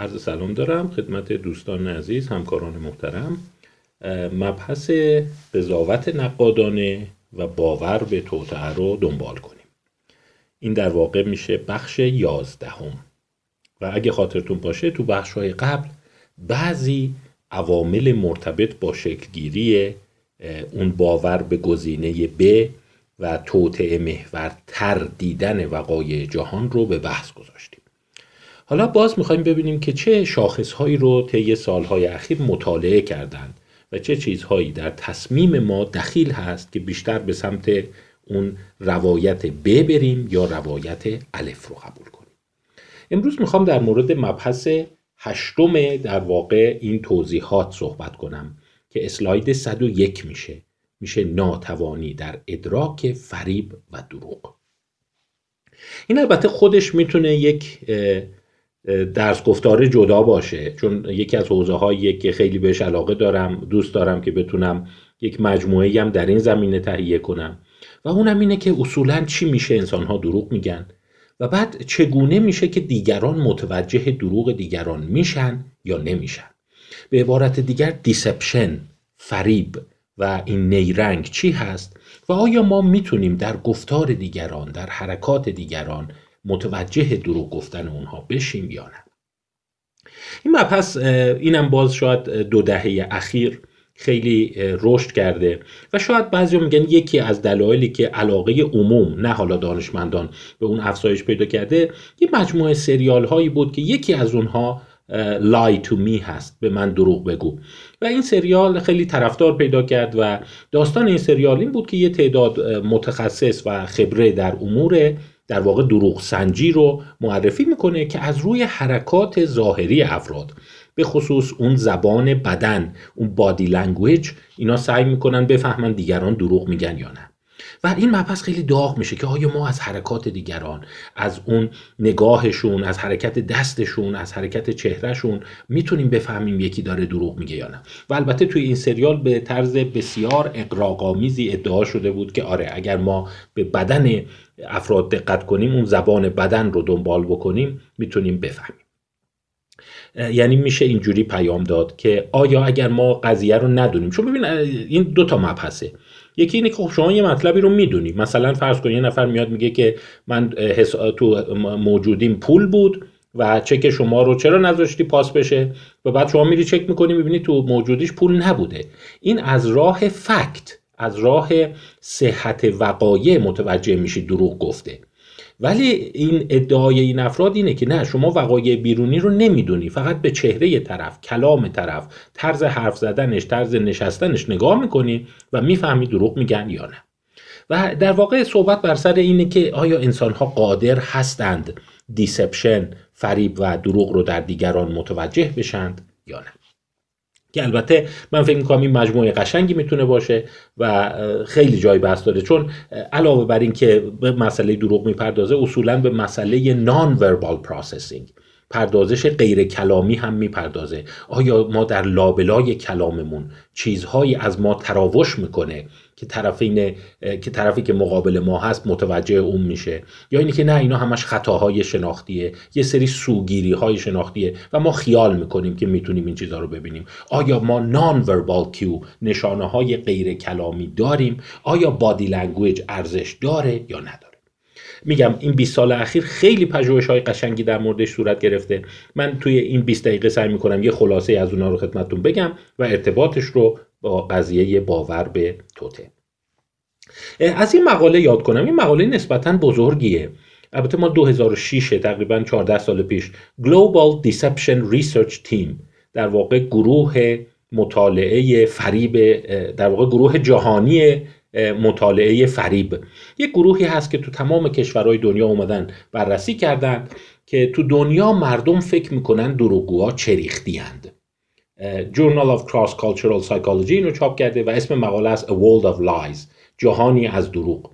عرض سلام دارم خدمت دوستان عزیز، همکاران محترم. مبحث قضاوت نقادانه و باور به توطئه رو دنبال کنیم. این در واقع میشه بخش 11 و اگه خاطرتون باشه تو بخش‌های قبل بعضی عوامل مرتبط با شکلگیری اون باور به گزینه ب و توطئه محور تردیدن وقایع جهان رو به بحث گذاشتیم. حالا باز میخوایم ببینیم که چه شاخصهایی رو طی سالهای اخیر مطالعه کردند و چه چیزهایی در تصمیم ما دخیل هست که بیشتر به سمت اون روایت ب بریم یا روایت الف رو قبول کنیم. امروز میخوام در مورد مبحث 8 در واقع این توضیحات صحبت کنم که اسلاید 101 میشه ناتوانی در ادراک فریب و دروغ. این البته خودش میتونه یک درس گفتار جدا باشه، چون یکی از حوزه‌هایی که خیلی بهش علاقه دارم، دوست دارم که بتونم یک مجموعه‌ای هم در این زمینه تهیه کنم و اونم اینه که اصولاً چی میشه انسان‌ها دروغ میگن و بعد چگونه میشه که دیگران متوجه دروغ دیگران میشن یا نمیشن. به عبارت دیگر دیسپشن، فریب و این نیرنگ چی هست و آیا ما میتونیم در گفتار دیگران، در حرکات دیگران متوجه دروغ گفتن اونها بشیم یا نه. این مبحث اینم باز شاید 2 اخیر خیلی رشد کرده و شاید بعضیا میگن یکی از دلایلی که علاقه عموم، نه حالا دانشمندان، به اون افزایش پیدا کرده یه مجموعه سریال هایی بود که یکی از اونها Lie to Me هست، به من دروغ بگو، و این سریال خیلی طرفدار پیدا کرد و داستان این سریال این بود که یه تعداد متخصص و خبره در امور در واقع دروغ سنجی رو معرفی میکنه که از روی حرکات ظاهری افراد، به خصوص اون زبان بدن، اون بادی لنگویج، اینا سعی میکنن بفهمن دیگران دروغ میگن یا نه. و این مبحث خیلی داغ میشه که آیا ما از حرکات دیگران، از اون نگاهشون، از حرکت دستشون، از حرکت چهرهشون میتونیم بفهمیم یکی داره دروغ میگه یا نه. و البته توی این سریال به طرز بسیار اغراق‌آمیزی ادعا شده بود که آره اگر ما به بدن افراد دقت کنیم، اون زبان بدن رو دنبال بکنیم، میتونیم بفهمیم. یعنی میشه اینجوری پیام داد که آیا اگر ما قضیه رو ندونیم، چون ببین این 2 مبحثه، یکی اینه که خب شما یه مطلبی رو میدونی، مثلا فرض کن یه نفر میاد میگه که من تو موجودیم پول بود و چک شما رو چرا نذاشتی پاس بشه، و بعد شما میری چک میکنی میبینی تو موجودیش پول نبوده. این از راه فکت، از راه صحت وقایع متوجه میشی دروغ گفته. ولی این ادعای این افراد اینه که نه، شما وقایع بیرونی رو نمیدونی، فقط به چهره طرف، کلام طرف، طرز حرف زدنش، طرز نشستنش نگاه میکنی و میفهمی دروغ میگن یا نه. و در واقع صحبت بر سر اینه که آیا انسان‌ها قادر هستند دیسپشن، فریب و دروغ رو در دیگران متوجه بشند یا نه، که البته من فکر می‌کنم این مجموعه قشنگی میتونه باشه و خیلی جای بحث داره، چون علاوه بر این که به مسئله دروغ میپردازه، اصولاً به مسئله نان وربال پروسسینگ، پردازش غیر کلامی هم میپردازه. آیا ما در لابلای کلاممون چیزهایی از ما تراوش میکنه که طرفی که مقابل ما هست متوجه اون میشه، یا اینکه نه، اینا همش خطاهای شناختیه، یه سری سوگیری‌های شناختیه و ما خیال میکنیم که میتونیم این چیزا رو ببینیم. آیا ما نان وربال کیو، نشانه‌های غیر کلامی داریم؟ آیا بادی لنگویج ارزش داره یا نداره؟ میگم این 20 سال اخیر خیلی پژوهش‌های قشنگی در موردش صورت گرفته. من توی این 20 دقیقه سعی می‌کنم یه خلاصه از اونها رو خدمتتون بگم و ارتباطش رو با قضیه باور به توطئه. از این مقاله یاد کنم، این مقاله نسبتاً بزرگیه. البته ما 2006 تقریباً 14 سال پیش Global Deception Research Team، در واقع گروه مطالعه فریب، در واقع گروه جهانی مطالعه فریب، یک گروهی هست که تو تمام کشورهای دنیا اومدن بررسی کردن که تو دنیا مردم فکر میکنن دروغگوها چه ریختی اند. Journal of Cross Cultural Psychology اینو چاپ کرده و اسم مقاله است A World of Lies، جهانی از دروغ،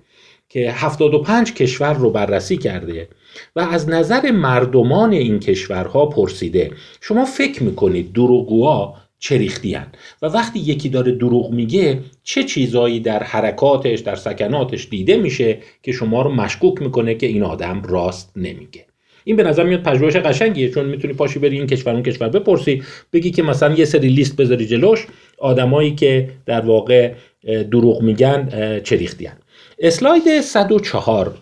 که 75 کشور رو بررسی کرده و از نظر مردمان این کشورها پرسیده شما فکر میکنید دروغگوها چه ریختی اند و وقتی یکی داره دروغ میگه چه چیزایی در حرکاتش، در سکناتش دیده میشه که شما رو مشکوک میکنه که این آدم راست نمیگه. این به نظر میاد پژوهش قشنگیه، چون میتونی پاشی بری این کشور اون کشور بپرسی، بگی که مثلا یه سری لیست بذاری جلوش آدمایی که در واقع دروغ میگن چه ریختین. اسلاید 104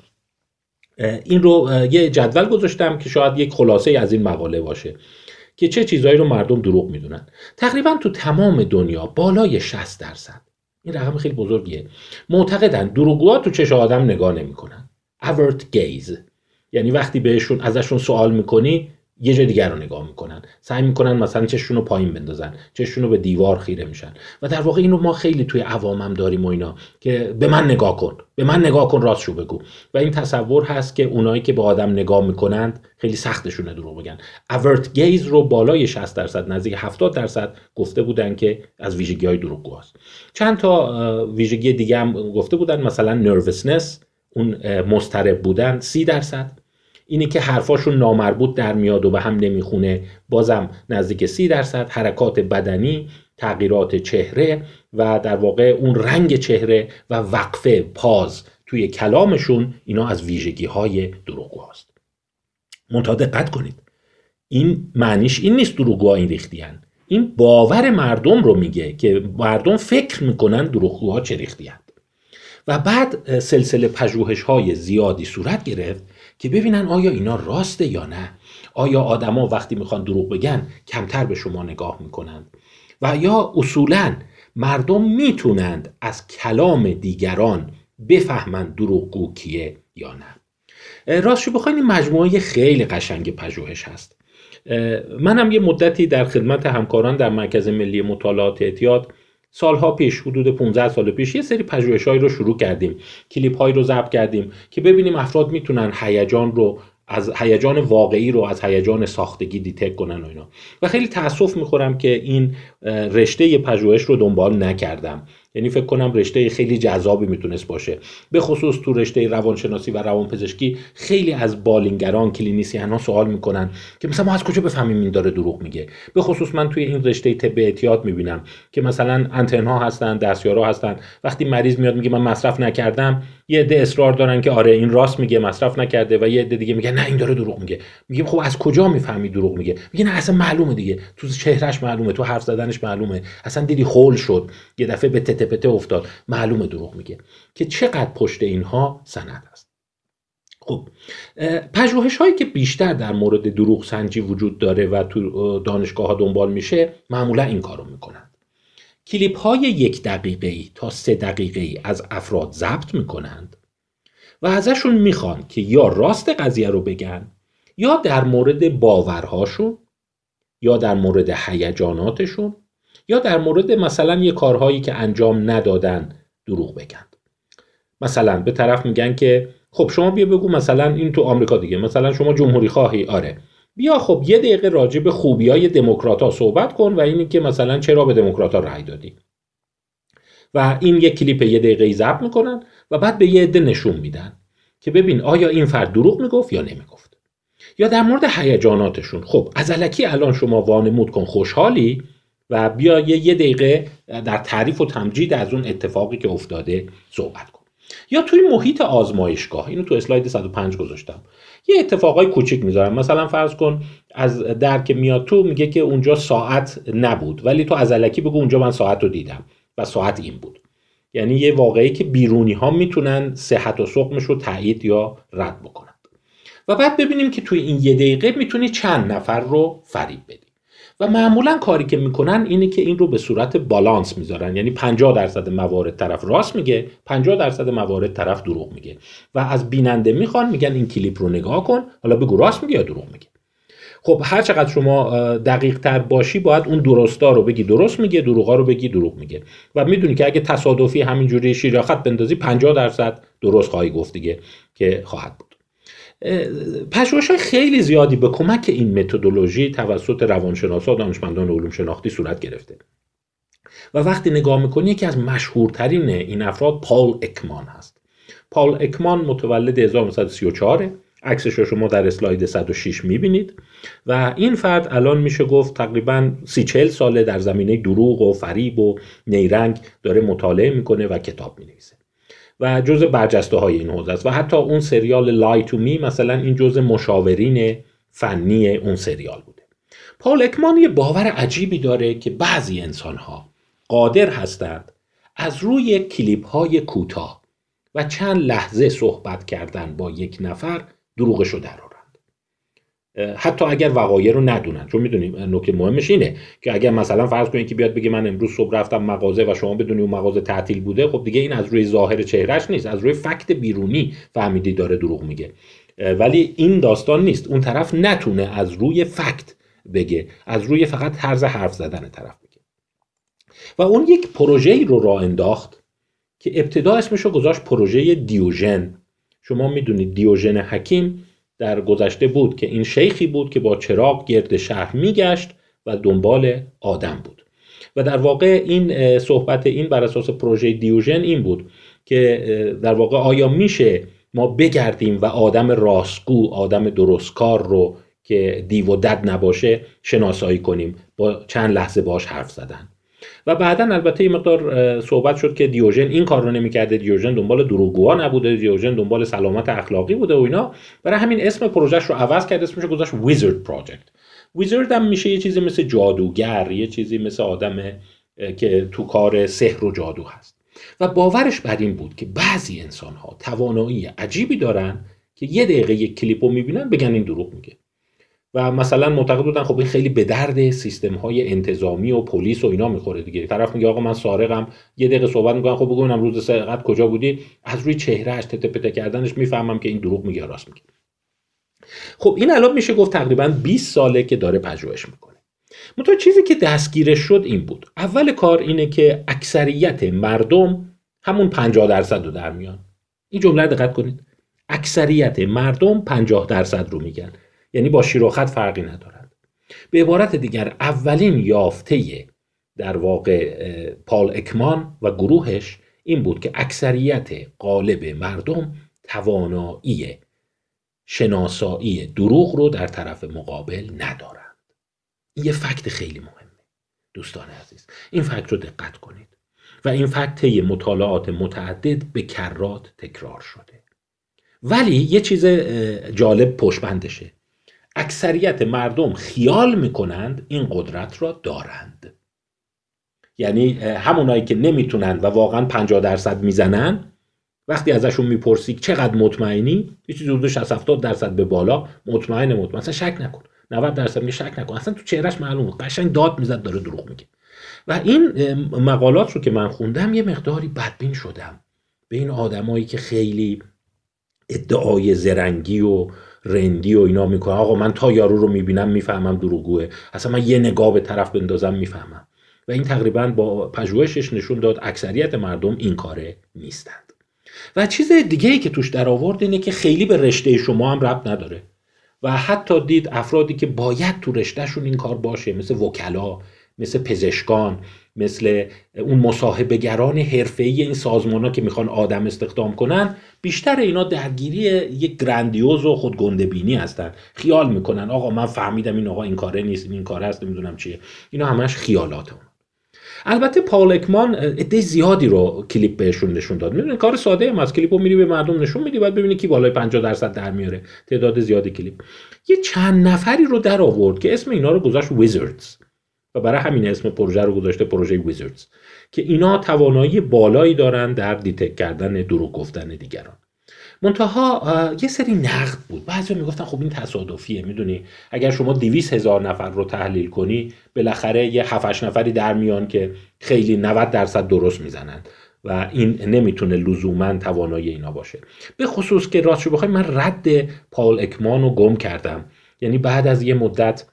این رو یه جدول گذاشتم که شاید یک خلاصه از این مقاله باشه که چه چیزایی رو مردم دروغ میدونن. تقریبا تو تمام دنیا بالای 60%، این رقم خیلی بزرگیه، معتقدن دروغگوها تو چشم آدم نگاه نمیکنن. avert gaze، یعنی وقتی بهشون ازشون سوال میکنی یه جای دیگر رو نگاه میکنن، سعی میکنن مثلا چششون رو پایین بندازن، چششون رو به دیوار خیره میشن. و در واقع اینو ما خیلی توی عوامم داریم و اینا که به من نگاه کن، به من نگاه کن، راستشو بگو. و این تصور هست که اونایی که به آدم نگاه میکنند خیلی سختشونه دروغ بگن. avert gaze رو بالای 60%، نزدیک 70% گفته بودن که از ویژگی‌های دروغگوست. چند تا ویژگی دیگه هم گفته بودن، مثلا nervousness، اون مضطرب بودن، 30%. اینی که حرفاشون نامربوط در میاد و به هم نمیخونه، بازم نزدیک 30%. حرکات بدنی، تغییرات چهره و در واقع اون رنگ چهره و وقفه پاز توی کلامشون، اینا از ویژگی های دروغگو هست. منتها دقت کنید، این معنیش این نیست دروغگوها این ریختیان، این باور مردم رو میگه که مردم فکر میکنن دروغگوها چه ریختیان. و بعد سلسله پژوهش های زیادی صورت گرفت که ببینن آیا اینا راسته یا نه، آیا آدما وقتی میخوان دروغ بگن کمتر به شما نگاه میکنند، و یا اصولاً مردم میتونند از کلام دیگران بفهمند دروغگو کیه یا نه. راستش بخواین این مجموعه خیلی قشنگ پژوهش هست. منم یه مدتی در خدمت همکاران در مرکز ملی مطالعات اعتیاد سالها پیش، حدود 15 سال پیش، یه سری پژوهش‌هایی رو شروع کردیم، کلیپ‌هایی رو ضبط کردیم که ببینیم افراد میتونن هیجان رو از هیجان واقعی رو از هیجان ساختگی دیتکت کنن و اینا. و خیلی تأسف می‌خورم که این رشته پژوهش رو دنبال نکردم، یعنی فکر کنم رشته خیلی جذابی میتونست باشه، به خصوص تو رشته روانشناسی و روانپزشکی. خیلی از بالینگران، کلینیسیان‌ها سوال میکنن که مثلا ما از کجا بفهمیم این داره دروغ میگه. به خصوص من توی این رشته طب اعتیاد میبینم که مثلا آنتن‌ها هستن، دستیارا هستن، وقتی مریض میاد میگه من مصرف نکردم، یه عده اصرار دارن که آره این راست میگه مصرف نکرده، و یه عده دیگه میگه نه این داره دروغ میگه. میگیم خب از کجا میفهمی دروغ میگه؟ میگه نه اصلا معلومه دیگه، تو چهرهش معلومه، تو حرف زدنش معلومه، اصلا دیدی هول شد، یه دفعه به پته افتاد، معلومه دروغ میگه. که چقدر پشت اینها سند است. خب پژوهش هایی که بیشتر در مورد دروغ سنجی وجود داره و تو دانشگاه ها دنبال میشه معمولا این کارو میکنن. کلیپ های 1 دقیقه‌ای تا 3 دقیقه‌ای از افراد ضبط میکنند و ازشون میخوان که یا راست قضیه رو بگن، یا در مورد باورهاشون، یا در مورد هیجاناتشون، یا در مورد مثلا یه کارهایی که انجام ندادن دروغ بگن. مثلا به طرف میگن که خب شما بیا بگو، مثلا این تو آمریکا دیگه، مثلا شما جمهوری خواهی، آره بیا خب 1 دقیقه راجع به خوبیای دموکرات‌ها صحبت کن و اینی که مثلا چرا به دموکرات‌ها رأی دادی. و این یک کلیپ 1 دقیقه‌ای ضبط میکنن و بعد به یه عده نشون میدن که ببین آیا این فرد دروغ میگفت یا نمیگفت. یا در مورد هیجاناتشون، خب از الکی الان شما وانمود کن خوشحالی و بیا 1 دقیقه در تعریف و تمجید از اون اتفاقی که افتاده صحبت کن. یا توی محیط آزمایشگاه، اینو تو اسلاید 105 گذاشتم، یه اتفاقای کوچیک میذارم. مثلا فرض کن از در که میاد تو میگه که اونجا ساعت نبود، ولی تو از الکی بگو اونجا من ساعت رو دیدم و ساعت این بود. یعنی یه واقعی که بیرونی ها میتونن صحت و سقمش رو تایید یا رد بکنن. و بعد ببینیم که توی این 1 دقیقه میتونی چند نفر رو فریب بدی. و معمولا کاری که میکنن اینه که این رو به صورت بالانس میذارن، یعنی 50% موارد طرف راست میگه، 50% موارد طرف دروغ میگه، و از بیننده میخوان، میگن این کلیپ رو نگاه کن، حالا بگو راست میگه یا دروغ میگه. خب هر چقدر شما دقیق تر باشی باید اون درستا رو بگی درست میگه، دروغا رو بگی دروغ میگه. و میدونی که اگه تصادفی همینجوری شیر خط بندازی 50% درست خواهی گفت دیگه که خواهد بود. پژوهش‌های خیلی زیادی به کمک این متدولوژی توسط روانشناسا و دانشمندان علوم شناختی صورت گرفته. و وقتی نگاه می‌کنی یکی از مشهورترین این افراد پال اکمان هست. پال اکمان متولد 1934، عکسش رو شما در اسلاید 106 می‌بینید، و این فرد الان میشه گفت تقریباً 30-40 ساله در زمینه دروغ و فریب و نیرنگ داره مطالعه می‌کنه و کتاب می‌نویسه. و جزء برجسته های این حوزه است و حتی اون سریال لای تو می مثلا این جزء مشاورین فنی اون سریال بوده. پال اکمان یه باور عجیبی داره که بعضی انسان‌ها قادر هستند از روی کلیپ‌های کوتاه و چند لحظه صحبت کردن با یک نفر دروغش رو درآورند، حتی اگر وقایع رو ندونن. چون میدونیم نکته مهمش اینه که اگر مثلا فرض کنید که بیاد بگه من امروز صبح رفتم مغازه و شما بدونی اون مغازه تعطیل بوده، خب دیگه این از روی ظاهر چهرهش نیست، از روی فکت بیرونی فهمیدی داره دروغ میگه. ولی این داستان نیست، اون طرف نتونه از روی فکت بگه، از روی فقط طرز حرف زدن طرف بگه. و اون یک پروژه‌ای رو راه انداخت که ابتدا اسمش رو گذاشت پروژه دیوژن. شما میدونید دیوژن حکیم در گذشته بود که این شیخی بود که با چراغ گرد شهر میگشت و دنبال آدم بود. و در واقع این صحبت این بر اساس پروژه دیوژن این بود که در واقع آیا میشه ما بگردیم و آدم راستگو، آدم درستکار رو که دیو و دد نباشه شناسایی کنیم با چند لحظه باش حرف زدن. و بعدن البته یه مقدار صحبت شد که دیوژن این کار رو نمی‌کرده، دیوژن دنبال دروغگوها نبوده، دیوژن دنبال سلامت اخلاقی بوده و اینا. برای همین اسم پروژهش رو عوض کرد، اسمش رو گذاشت ویزارد پروژکت. ویزارد هم میشه یه چیزی مثل جادوگر، یه چیزی مثل آدم که تو کار سحر و جادو هست. و باورش بر این بود که بعضی انسان‌ها توانایی عجیبی دارن که یه دقیقه یک کلیپو می‌بینن بگن این دروغ میگه. و مثلا معتقد بودن خب این خیلی به درد سیستم‌های انتظامی و پلیس و اینا می‌خوره دیگه. طرف میگه آقا من سارقم، یه دقیقه صحبت می‌کنن، خب بگو من روز سرقت کجا بودی؟ از روی چهرهش، تته پته کردنش میفهمم که این دروغ میگه راست میگه. خب این الان میشه گفت تقریباً 20 ساله که داره پژوهش میکنه. منتها چیزی که دستگیرش شد این بود. اول کار اینه که اکثریت مردم همون 50% رو در میان. این جمله دقت کنید. اکثریت مردم 50% رو میگن. یعنی با شیر و خط فرقی ندارد. به عبارت دیگر اولین یافته در واقع پال اکمان و گروهش این بود که اکثریت غالب مردم توانایی شناسایی دروغ رو در طرف مقابل ندارند. این یه فکت خیلی مهمه دوستان عزیز، این فکت رو دقت کنید و این فکت طی مطالعات متعدد به کرات تکرار شده. ولی یه چیز جالب پشتبندشه، اکثریت مردم خیال میکنند این قدرت را دارند. یعنی همونایی که نمیتونن و واقعا 50% میزنن، وقتی ازشون میپرسی چقدر مطمئنی، یه چیزی حدود 60-70% به بالا مطمئن، اصلا شک نکن. 90% میگه شک نکن، اصلا تو چهرهش معلومه قشنگ داد میزد داره دروغ میگه. و این مقالات رو که من خوندم یه مقداری بدبین شدم به این آدمایی که خیلی ادعای زرنگی و رندی و اینا میکنه. آقا من تا یارو رو میبینم میفهمم دروغگوئه، اصلا من یه نگاه به طرف بندازم میفهمم. و این تقریبا با پژوهشش نشون داد اکثریت مردم این کاره نیستند. و چیز دیگه‌ای که توش در آورد اینه که خیلی به رشته شما هم ربط نداره و حتی دید افرادی که باید تو رشتهشون این کار باشه، مثل وکلا، مثل پزشکان، مثل اون مصاحبه‌گران حرفه‌ای این سازمان‌ها که میخوان آدم استخدام کنن، بیشتر اینا درگیری یک گرندیوز و خودگنده‌بینی هستن. خیال میکنن آقا من فهمیدم این آقا این کاره نیست، این کاره است، نمیدونم چیه. اینا همش خیالات اون. البته پال اکمان عده زیادی رو کلیپ بهشون نشون داد. میدونید کار ساده هم از کلیپو میری به مردم نشون میدی بعد ببینی کی بالای 50% در میاره. تعداد زیادی کلیپ. یه چند نفری رو در آورد که اسم اینا رو گذاشت ویزاردز. و برای همین اسم پروژه رو گذاشته پروژه ویزاردز، که اینا توانایی بالایی دارن در دیتک کردن دروغ گفتن دیگران. منتها یه سری نقد بود، بعضیا میگفتن خب این تصادفیه. میدونی اگر شما 200,000 نفر رو تحلیل کنی بالاخره یه 7-8 نفری در میان که خیلی 90% درست میزنن و این نمیتونه لزوما توانایی اینا باشه. به خصوص که راستش بخوام من رد پال اکمان رو گم کردم، یعنی بعد از یه مدت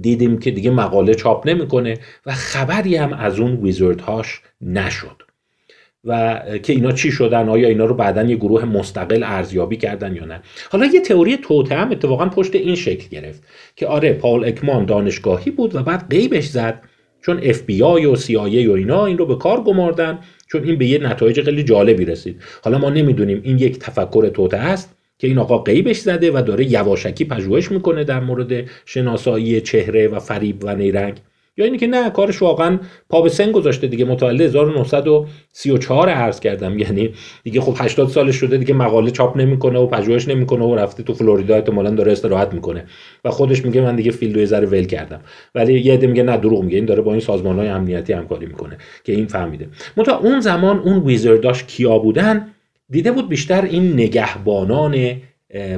دیدیم که دیگه مقاله چاپ نمیکنه و خبری هم از اون ویزاردهاش نشد و که اینا چی شدن، آیا اینا رو بعدن یه گروه مستقل ارزیابی کردن یا نه. حالا یه تئوری توطئه هم اتفاقا پشت این شکل گرفت که آره پال اکمان دانشگاهی بود و بعد غیبش زد چون FBI و CIA و اینا این رو به کار گماردن، چون این به یه نتایج خیلی جالبی رسید. حالا ما نمیدونیم این یک تفکر توطئه است که این آقا غیبش زده و داره یواشکی پژوهش میکنه در مورد شناسایی چهره و فریب و نیرنگ، یا اینی که نه کارش واقعا پا به سن گذاشته دیگه، متولد 1934 عرض کردم، یعنی دیگه خب 80 سالش شده دیگه، مقاله چاپ نمیکنه و پژوهش نمیکنه و رفته تو فلوریدا احتمالاً داره استراحت میکنه و خودش میگه من دیگه فیلدو یه ذره ول کردم. ولی یه عده میگه نه دروغ میگه، این داره با این سازمان‌های امنیتی همکاری میکنه که این فهمیده. منتها اون زمان اون ویزرداش کیا بودن دیده بود بیشتر این نگهبانان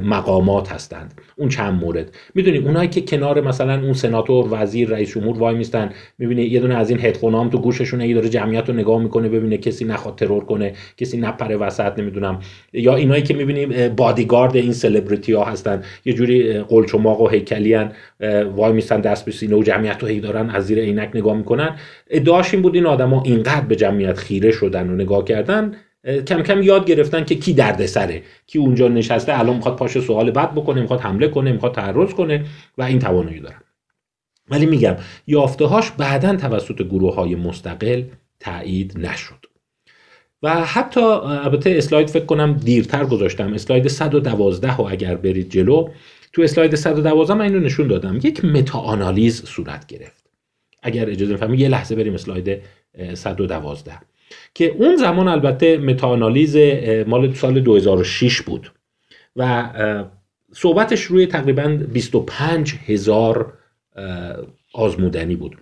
مقامات هستند. اون چند مورد میدونیم، اونایی که کنار مثلا اون سناتور، وزیر، رئیس جمهور وای میستن، میبینه یه دونه از این هدفونام تو گوششونه، یه داره جمعیت رو نگاه میکنه ببینه کسی نخواد ترور کنه، کسی نپره وسط، نمیدونم. یا اینایی که میبینیم بادیگارد این سلبریتی ها هستن، یه جوری قلچماق و هیکلی ان، وای میستن دست به سینه و جمعیت رو هی دارن از زیر عینک نگاه میکنن. ادعاش این بود این آدما اینقدر به جمعیت خیره شدن و نگاه کردن کم کم یاد گرفتن که کی درد سره، کی اونجا نشسته الان میخواد پاش سوال بد بکنه، میخواد حمله کنه، میخواد تعرض کنه و این توانایی داره. ولی میگم یافته‌هاش بعداً توسط گروه‌های مستقل تایید نشد. و حتی البته اسلاید فکر کنم دیرتر گذاشتم، اسلاید 112 رو اگر برید جلو، تو اسلاید 112 من اینو نشون دادم، یک متا آنالیز صورت گرفت. اگر اجازه بفرمایید یه لحظه بریم اسلاید 112 که اون زمان البته متاانالیز مال سال 2006 بود و صحبتش روی تقریباً 25000 آزمودنی بود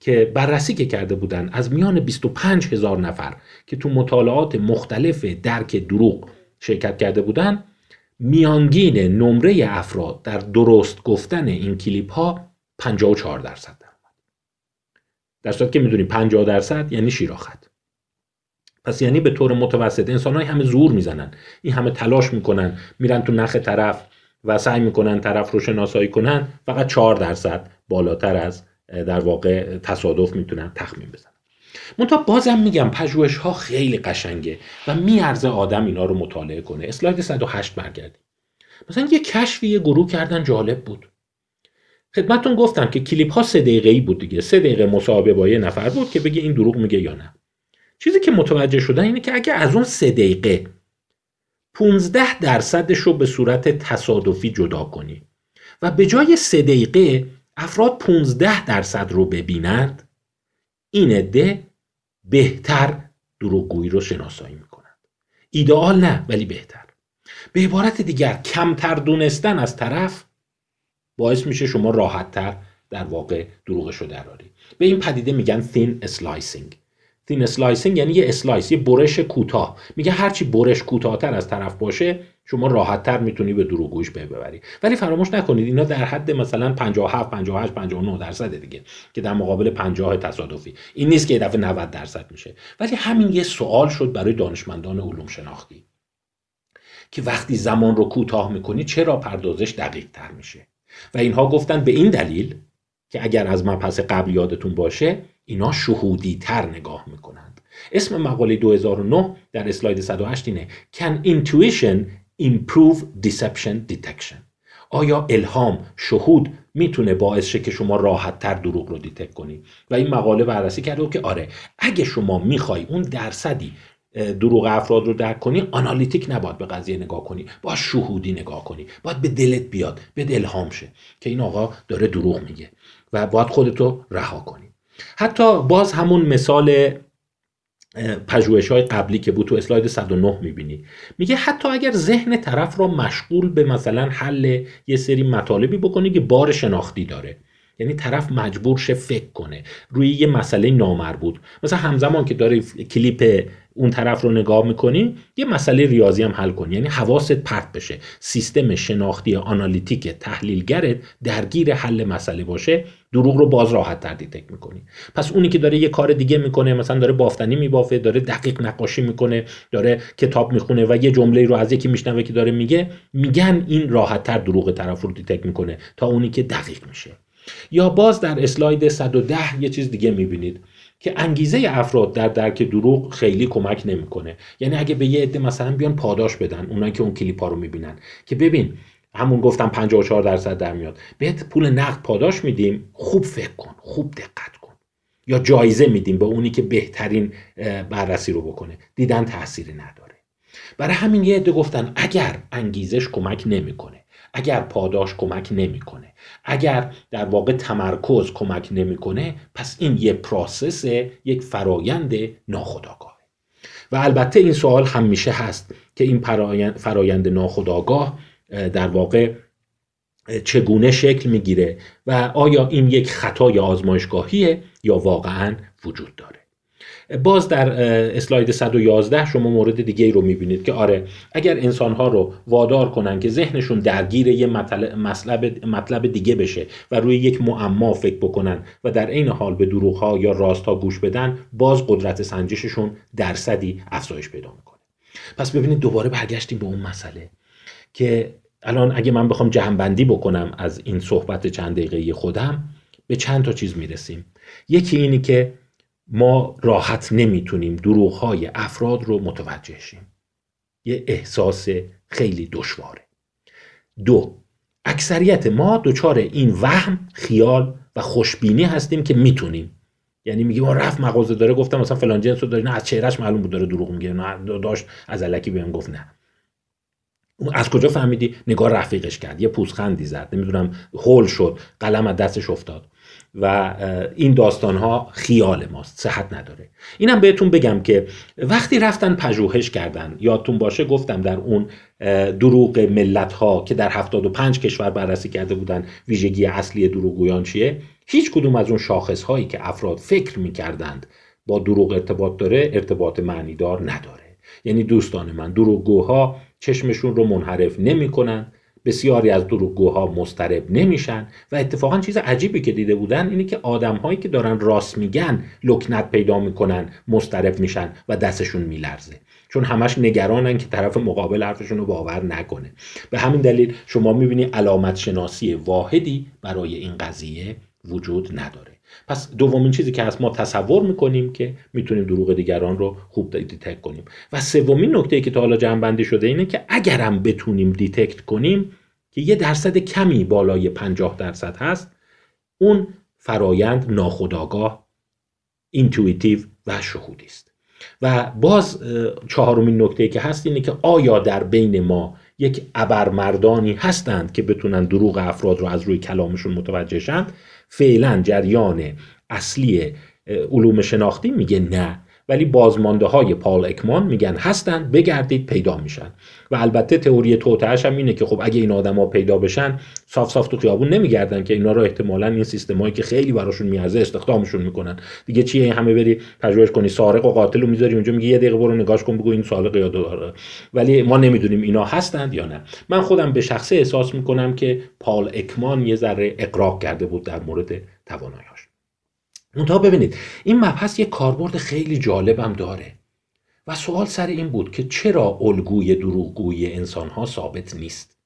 که بررسی که کرده بودن از میان 25000 نفر که تو مطالعات مختلف درک دروغ شرکت کرده بودن، میانگین نمره افراد در درست گفتن این کلیپ ها 54% در اومد. درصد که میدونی 50% یعنی شیراخت. پس یعنی به طور متوسط انسان‌های همه زور میزنن، این همه تلاش میکنن، میرن تو نخ طرف و سعی میکنن طرف رو شناسایی کنن، فقط 4% بالاتر از در واقع تصادف میتونن تخمین بزنن. منتها بازم میگم پژوهش‌ها خیلی قشنگه و میارزه آدم اینا رو مطالعه کنه. اسلاید 108 برگردیم. مثلا یه کشفی یه گروه کردن، جالب بود. خدمتتون گفتم که کلیپ‌ها 3 دقیقه‌ای بود دیگه، 3 دقیقه مصاحبه با یه نفر بود که بگه این دروغ میگه یا نه. چیزی که متوجه شدن اینه که اگه از اون 3 دقیقه 15% رو به صورت تصادفی جدا کنی و به جای 3 دقیقه افراد 15% رو ببینند، این عده بهتر دروغگویی رو شناسایی میکنند. ایدئال نه، ولی بهتر. به عبارت دیگر کمتر دونستن از طرف باعث میشه شما راحت‌تر در واقع دروغش رو دراری. به این پدیده میگن thin slicing. تین سلایسینگ یعنی یه اسلایس، یه برش کوتاه. میگه هرچی برش کوتاه‌تر از طرف باشه شما راحت‌تر میتونی به دروغگوییش پی ببری. ولی فراموش نکنید اینا در حد مثلا 57 58 59% دیگه که در مقابل 50 تصادفی. این نیست که یه دفعه 90% میشه. ولی همین یه سوال شد برای دانشمندان علوم شناختی که وقتی زمان رو کوتاه می‌کنی چرا پردازش دقیق‌تر میشه؟ و اینها گفتن به این دلیل که اگر از مبحث قبل یادتون باشه اینا شهودی تر نگاه میکنند. اسم مقاله 2009 در اسلاید 108 اینه Can intuition improve deception detection؟ آیا الهام، شهود میتونه باعث شه که شما راحت تر دروغ رو دیتکت کنی؟ و این مقاله بررسی کرده که آره، اگه شما میخوای اون درصدی دروغ افراد رو درک کنی، آنالیتیک نباید به قضیه نگاه کنی، باید شهودی نگاه کنی، باید به دلت بیاد، به الهام شه که این آقا داره دروغ میگه و باید خودت رو رها کنی. حتی باز همون مثال پژوهش‌های قبلی که بود تو اسلاید 109 می‌بینی، میگه حتی اگر ذهن طرف را مشغول به مثلا حل یه سری مطالبی بکنی که بار شناختی داره، یعنی طرف مجبور شه فکر کنه روی یه مسئله نامربوط، مثلا همزمان که داره کلیپ اون طرف رو نگاه می‌کنی یه مسئله ریاضی هم حل کنی، یعنی حواست پرت بشه، سیستم شناختی آنالیتیک تحلیلگرت درگیر حل مسئله باشه، دروغ رو باز راحت‌تر دیتکت می‌کنی. پس اونی که داره یه کار دیگه می‌کنه، مثلا داره بافتنی می‌بافه، داره دقیق نقاشی می‌کنه، داره کتاب می‌خونه و یه جمله‌ای رو از یکی می‌شنوه که داره میگه، میگن این راحت‌تر دروغ طرف رو دیتکت می‌کنه تا اونی که دقیق میشه. یا باز در اسلاید 110 یه چیز دیگه می‌بینید که انگیزه افراد در درک دروغ خیلی کمک نمیکنه. یعنی اگه به یه عده مثلا بیان پاداش بدن، اونایی که اون کلیپا رو میبینن که ببین همون گفتم 54% در میاد، بهت پول نقد پاداش میدیم، خوب فکر کن، خوب دقت کن، یا جایزه میدیم به اونی که بهترین بررسی رو بکنه، دیدن تأثیری نداره. برای همین یه عده گفتن اگر انگیزش کمک نمیکنه، اگر پاداش کمک نمیکنه، اگر در واقع تمرکز کمک نمیکنه، پس این یه پروسس، یک فرایند ناخودآگاه. و البته این سوال همیشه هست که این فرایند ناخودآگاه در واقع چگونه شکل میگیره و آیا این یک خطای آزمایشگاهیه یا واقعاً وجود داره. باز در اسلاید 111 شما مورد دیگه ای رو میبینید که آره، اگر انسانها رو وادار کنن که ذهنشون درگیر یه مطلب دیگه بشه و روی یک معما فکر بکنن و در عین حال به دروغ‌ها یا راست‌ها گوش بدن، باز قدرت سنجششون درصدی افزایش پیدا میکنه. پس ببینید دوباره برگشتیم به اون مسئله که الان اگه من بخوام جهانبندی بکنم از این صحبت چند دقیقه‌ای خودم، به چند تا چیز میرسیم. یکی اینی که ما راحت نمیتونیم دروغ‌های افراد رو متوجه شیم. یه احساس خیلی دشواره. دو، اکثریت ما دچار این وهم، خیال و خوشبینی هستیم که میتونیم. یعنی میگیم ما رفت مغازه داره گفتم مثلا فلان جنس رو داری، نه از چهرهش معلوم بود داره دروغ میگه، نه داشت از الکی بهم گفت، نه از کجا فهمیدی؟ نگاه رفیقش کرد، یه پوزخندی زد، نمیدونم هول شد، قلم از دستش افتاد. و این داستانها خیال ماست، صحت نداره. اینم بهتون بگم که وقتی رفتن پژوهش کردن، یادتون باشه گفتم در اون دروغ ملت‌ها که در 75 کشور بررسی کرده بودن ویژگی اصلی دروغگویان چیه، هیچ کدوم از اون شاخص‌هایی که افراد فکر می‌کردند با دروغ ارتباط داره، ارتباط معنیدار نداره. یعنی دوستان من، دروغگوها چشمشون رو منحرف نمی‌کنن، بسیاری از دروغگوها مضطرب نمیشن و اتفاقا چیز عجیبی که دیده بودن اینه که آدم‌هایی که دارن راست میگن لکنت پیدا میکنن، مضطرب میشن و دستشون میلرزه، چون همش نگرانن که طرف مقابل حرفشون رو باور نکنه. به همین دلیل شما میبینی علامت شناسی واحدی برای این قضیه وجود نداره. پس دومین چیزی که از ما تصور میکنیم که میتونیم دروغ دیگران رو خوب دیتکت کنیم. و سومین نکته‌ای که تا حالا جمع‌بندی شده اینه که اگرم بتونیم دیتکت کنیم، که یه درصد کمی بالای 50% هست، اون فرایند ناخودآگاه، اینتویتیو و شهودی است. و باز چهارمین نکته‌ای که هست اینه که آیا در بین ما یک ابرمردانی هستند که بتونن دروغ افراد رو از روی کلامشون متوجه شن؟ فعلا جریان اصلی علوم شناختی میگه نه، ولی بازمانده های پال اکمان میگن هستن، بگردید پیدا میشن. و البته تئوری توطئه‌اش هم اینه که خب اگه این آدما پیدا بشن، صاف صاف تو خیابون نمیگردن که، اینا رو احتمالاً این سیستمایی که خیلی براشون میازه استخدامشون میکنن دیگه. چیه همه بری پژوهش کنی، سارق و قاتل رو میذاری اونجا، میگی یه دقیقه برو نگاش کن بگو این سارق یا داره، ولی ما نمیدونیم اینا هستند یا نه. من خودم به شخصه احساس میکنم که پال اکمان یه ذره اقراق کرده بود در مورد توانایی‌هاش. منتها ببینید این مبحث یک کاربرد خیلی جالبم داره و سوال سر این بود که چرا الگوی دروغگویی انسان‌ها ثابت نیست؟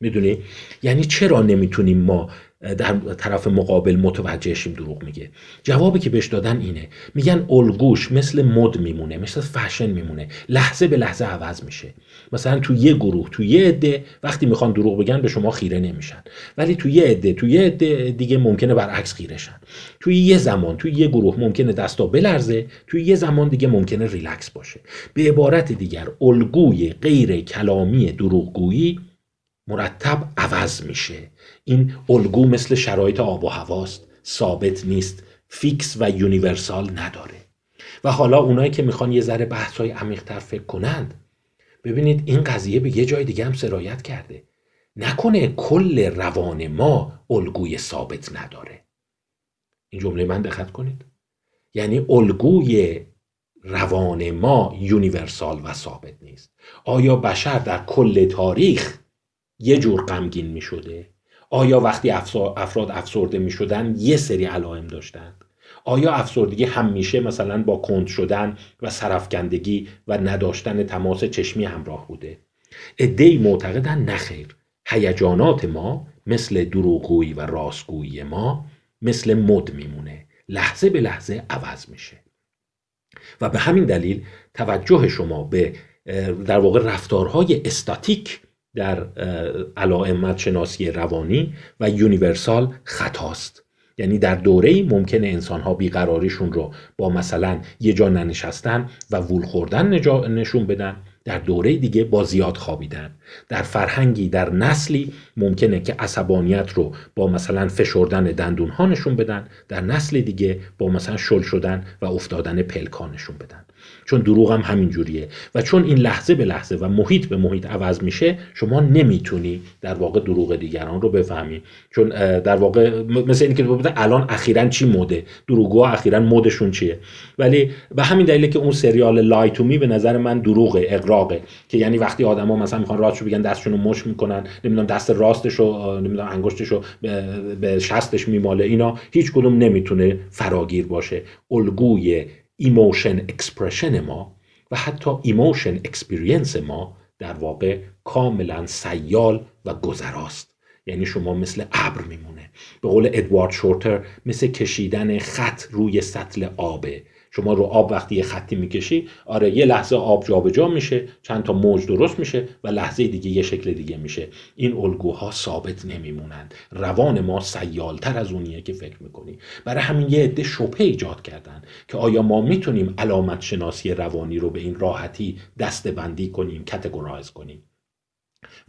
میدونی؟ یعنی چرا نمیتونیم ما در طرف مقابل متوجه شیم دروغ میگه؟ جوابی که بهش دادن اینه، میگن الگوش مثل مد میمونه، مثل فشن میمونه، لحظه به لحظه عوض میشه. مثلا تو یه گروه، تو یه عده وقتی میخوان دروغ بگن به شما خیره نمیشن، ولی تو یه عده دیگه ممکنه برعکس خیره شن. تو یه زمان، تو یه گروه ممکنه دستا بلرزه، تو یه زمان دیگه ممکنه ریلکس باشه. به عبارت دیگر، الگوی غیر کلامی دروغگویی مرتب عوض میشه. این الگو مثل شرایط آب و هواست، ثابت نیست، فیکس و یونیورسال نداره. و حالا اونایی که میخوان یه ذره بحث‌های عمیق‌تر فکر کنند، ببینید این قضیه به یه جای دیگه هم سرایت کرده. نکنه کل روان ما الگوی ثابت نداره. این جمله من دقت کنید. یعنی الگوی روان ما یونیورسال و ثابت نیست. آیا بشر در کل تاریخ یه جور غمگین می شده؟ آیا وقتی افراد افسرده می شدن یه سری علائم داشتند؟ آیا افسردگی همیشه مثلا با کند شدن و سرفکندگی و نداشتن تماس چشمی همراه بوده؟ عده‌ای معتقدن نخیر، هیجانات ما مثل دروغگویی و راستگویی ما مثل مد میمونه، لحظه به لحظه عوض میشه. و به همین دلیل توجه شما به در واقع رفتارهای استاتیک در علائم شناسی روانی و یونیورسال خطاست. یعنی در دوره‌ای ممکنه انسان‌ها بیقراریشون رو با مثلا یه جا ننشستن و وول خوردن نشون بدن، در دوره دیگه با زیاد خوابیدن. در فرهنگی، در نسلی ممکنه که عصبانیت رو با مثلا فشردن دندونها نشون بدن، در نسل دیگه با مثلا شل شدن و افتادن پلکان نشون بدن. چون دروغ هم همین جوریه و چون این لحظه به لحظه و محیط به محیط عوض میشه، شما نمیتونی در واقع دروغ دیگران رو بفهمی. چون در واقع مثل اینکه الان اخیراً چی موده، دروغگوها اخیراً مودشون چیه. ولی به همین دلیله که اون سریال لای تو می به نظر من دروغ اقراقه، که یعنی وقتی آدما مثلا میخوان راستشو بگن دستشون رو مش میکنن، نمیدونم دست راستشو، نمیدونم انگشتشو به شستش میماله، اینا هیچ کدوم نمیتونه فراگیر باشه. الگوی ایموشن اکسپرشن ما و حتی ایموشن اکسپریانس ما در واقع کاملا سیال و گذراست. یعنی شما مثل ابر میمونه. به قول ادوارد شورتر مثل کشیدن خط روی سطل آبه. شما رو آب وقتی یه خطی میکشی، آره یه لحظه آب جابجا میشه، چند تا موج درست میشه و لحظه دیگه یه شکل دیگه میشه. این الگوها ثابت نمیمونند. روان ما سیالتر از اونیه که فکر میکنی. برای همین یه عده شبهه ایجاد کردن که آیا ما میتونیم علامت شناسی روانی رو به این راحتی دسته‌بندی کنیم، کاتگورایز کنیم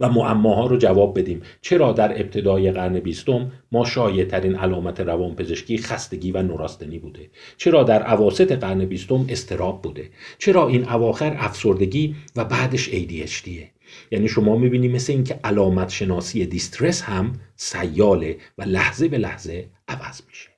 و معماها رو جواب بدیم؟ چرا در ابتدای قرن 20 ما شایع‌ترین علامت روانپزشکی خستگی و نوراستنی بوده؟ چرا در اواسط قرن 20 اضطراب بوده؟ چرا این اواخر افسردگی و بعدش ADHD؟ یعنی شما می‌بینی مثل این که علامت شناسی دیسترس هم سیاله و لحظه به لحظه عوض میشه.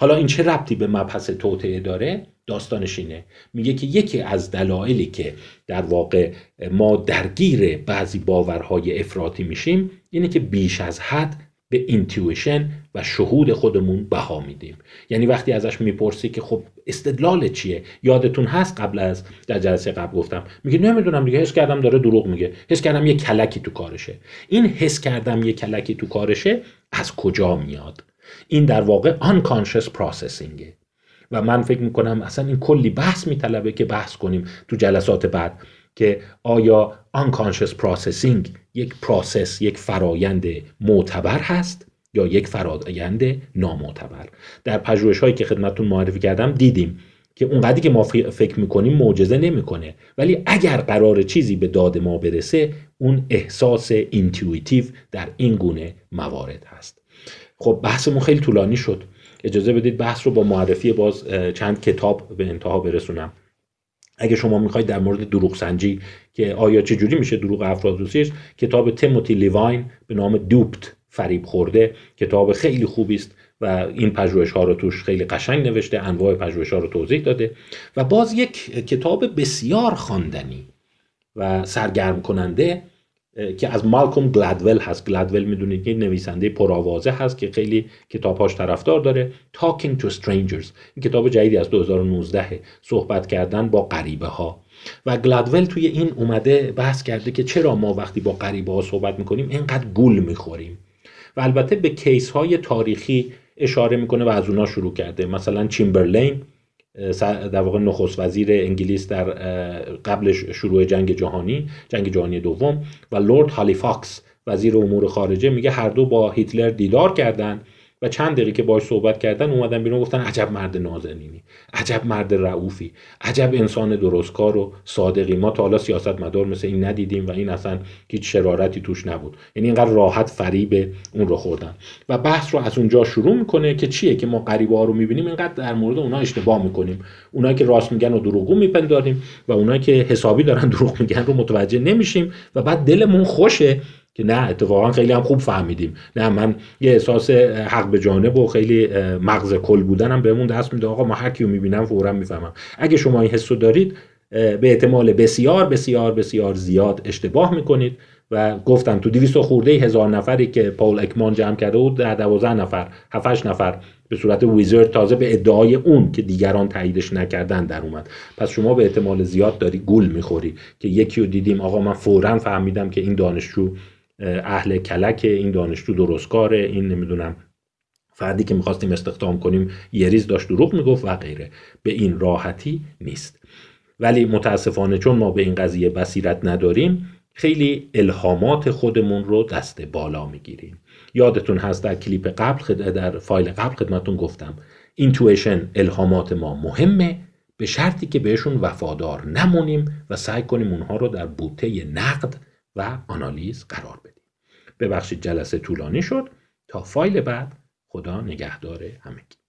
حالا این چه ربطی به مبحث توطئه داره؟ داستانش اینه، میگه که یکی از دلایلی که در واقع ما درگیر بعضی باورهای افراطی میشیم اینه که بیش از حد به اینتیویشن و شهود خودمون بها میدیم. یعنی وقتی ازش میپرسی که خب استدلال چیه، یادتون هست قبل از در جلسه قبل گفتم، میگه نمیدونم دیگه، حس کردم داره دروغ میگه، حس کردم یه کلکی تو کارشه. این حس کردم یه کلکی تو کارشه از کجا میاد؟ این در واقع unconscious processingه و من فکر میکنم اصلا این کلی بحث میطلبه که بحث کنیم تو جلسات بعد، که آیا unconscious processing یک پروسس، یک فرایند معتبر هست یا یک فرایند نامعتبر. در پژوهش‌هایی که خدمتتون معرفی کردم دیدیم که اونقدری که ما فکر میکنیم معجزه نمیکنه، ولی اگر قرار چیزی به داد ما برسه اون احساس اینتویتیو در این گونه موارد هست. خب بحثمون خیلی طولانی شد، اجازه بدید بحث رو با معرفی باز چند کتاب به انتها برسونم. اگه شما میخواید در مورد دروغ سنجی که آیا چه جوری میشه دروغ افراد رو سنجید، کتاب تیموتی لیواین به نام دوپت، فریب خورده، کتاب خیلی خوبی است و این پژوهش‌ها رو توش خیلی قشنگ نوشته، انواع پژوهش‌ها رو توضیح داده. و باز یک کتاب بسیار خواندنی و سرگرم کننده که از مالکوم گلادول هست. گلادول میدونید که نویسنده پرآوازه هست که خیلی کتابهاش طرفدار داره، Talking to Strangers. این کتاب جدیدی از 2019، صحبت کردن با غریبه ها. و گلادول توی این اومده بحث کرده که چرا ما وقتی با غریبه ها صحبت میکنیم اینقدر گول میخوریم. و البته به کیس های تاریخی اشاره میکنه و از اونا شروع کرده، مثلا چمبرلین در واقع نخست وزیر انگلیس در قبل شروع جنگ جهانی دوم و لورد هالیفاکس وزیر امور خارجه، میگه هر دو با هیتلر دیدار کردن و چند دقیقه باهاش صحبت کردن، اومدن بیرون گفتن عجب مرد نازنینی، عجب مرد رئوفی، عجب انسان درستکار و صادقی، ما تا حالا سیاستمدار مثل این ندیدیم و این اصلا هیچ شرارتی توش نبود. یعنی اینقدر راحت فریب اون رو خوردن و بحث رو از اونجا شروع میکنه که چیه که ما غریبه‌ها رو میبینیم اینقدر در مورد اونها اشتباه میکنیم، اونایی که راست میگن رو دروغگو میپنداریم و اونایی که حسابی دارن دروغ میگن رو متوجه نمیشیم و بعد دلمون خوشه که نه اتفاقا خیلی هم خوب فهمیدیم، نه من یه احساس حق به جانب و خیلی مغز کل بودنم بهمون دست میده، آقا ما هر کیو میبینم فوراً میفهمم. اگه شما این حسو دارید به احتمال بسیار بسیار بسیار زیاد اشتباه میکنید و گفتم تو 200 و خورده هزار نفری که پاول اکمان جمع کرده بود، 12 نفر 7-8 نفر به صورت ویزرد تازه به ادعای اون که دیگران تاییدش نکردن در اومد. پس شما به احتمال زیاد داری گول میخوری که یکی رو دیدیم آقا من فوراً فهمیدم که این دانشجو اهل کلکه، این دانشجو درستکاره، این نمیدونم فردی که میخواستیم استخدام کنیم یه ریز داشت دروغ میگفت و غیره. به این راحتی نیست، ولی متاسفانه چون ما به این قضیه بصیرت نداریم خیلی الهامات خودمون رو دست بالا میگیریم. یادتون هست در کلیپ قبل، در فایل قبل خدمتون گفتم اینتویشن، الهامات ما مهمه، به شرطی که بهشون وفادار نمونیم و سعی کنیم اونها رو در بوته نقد و آنالیز قرار بدیم. ببخشید جلسه طولانی شد. تا فایل بعد، خدا نگهدار همگی.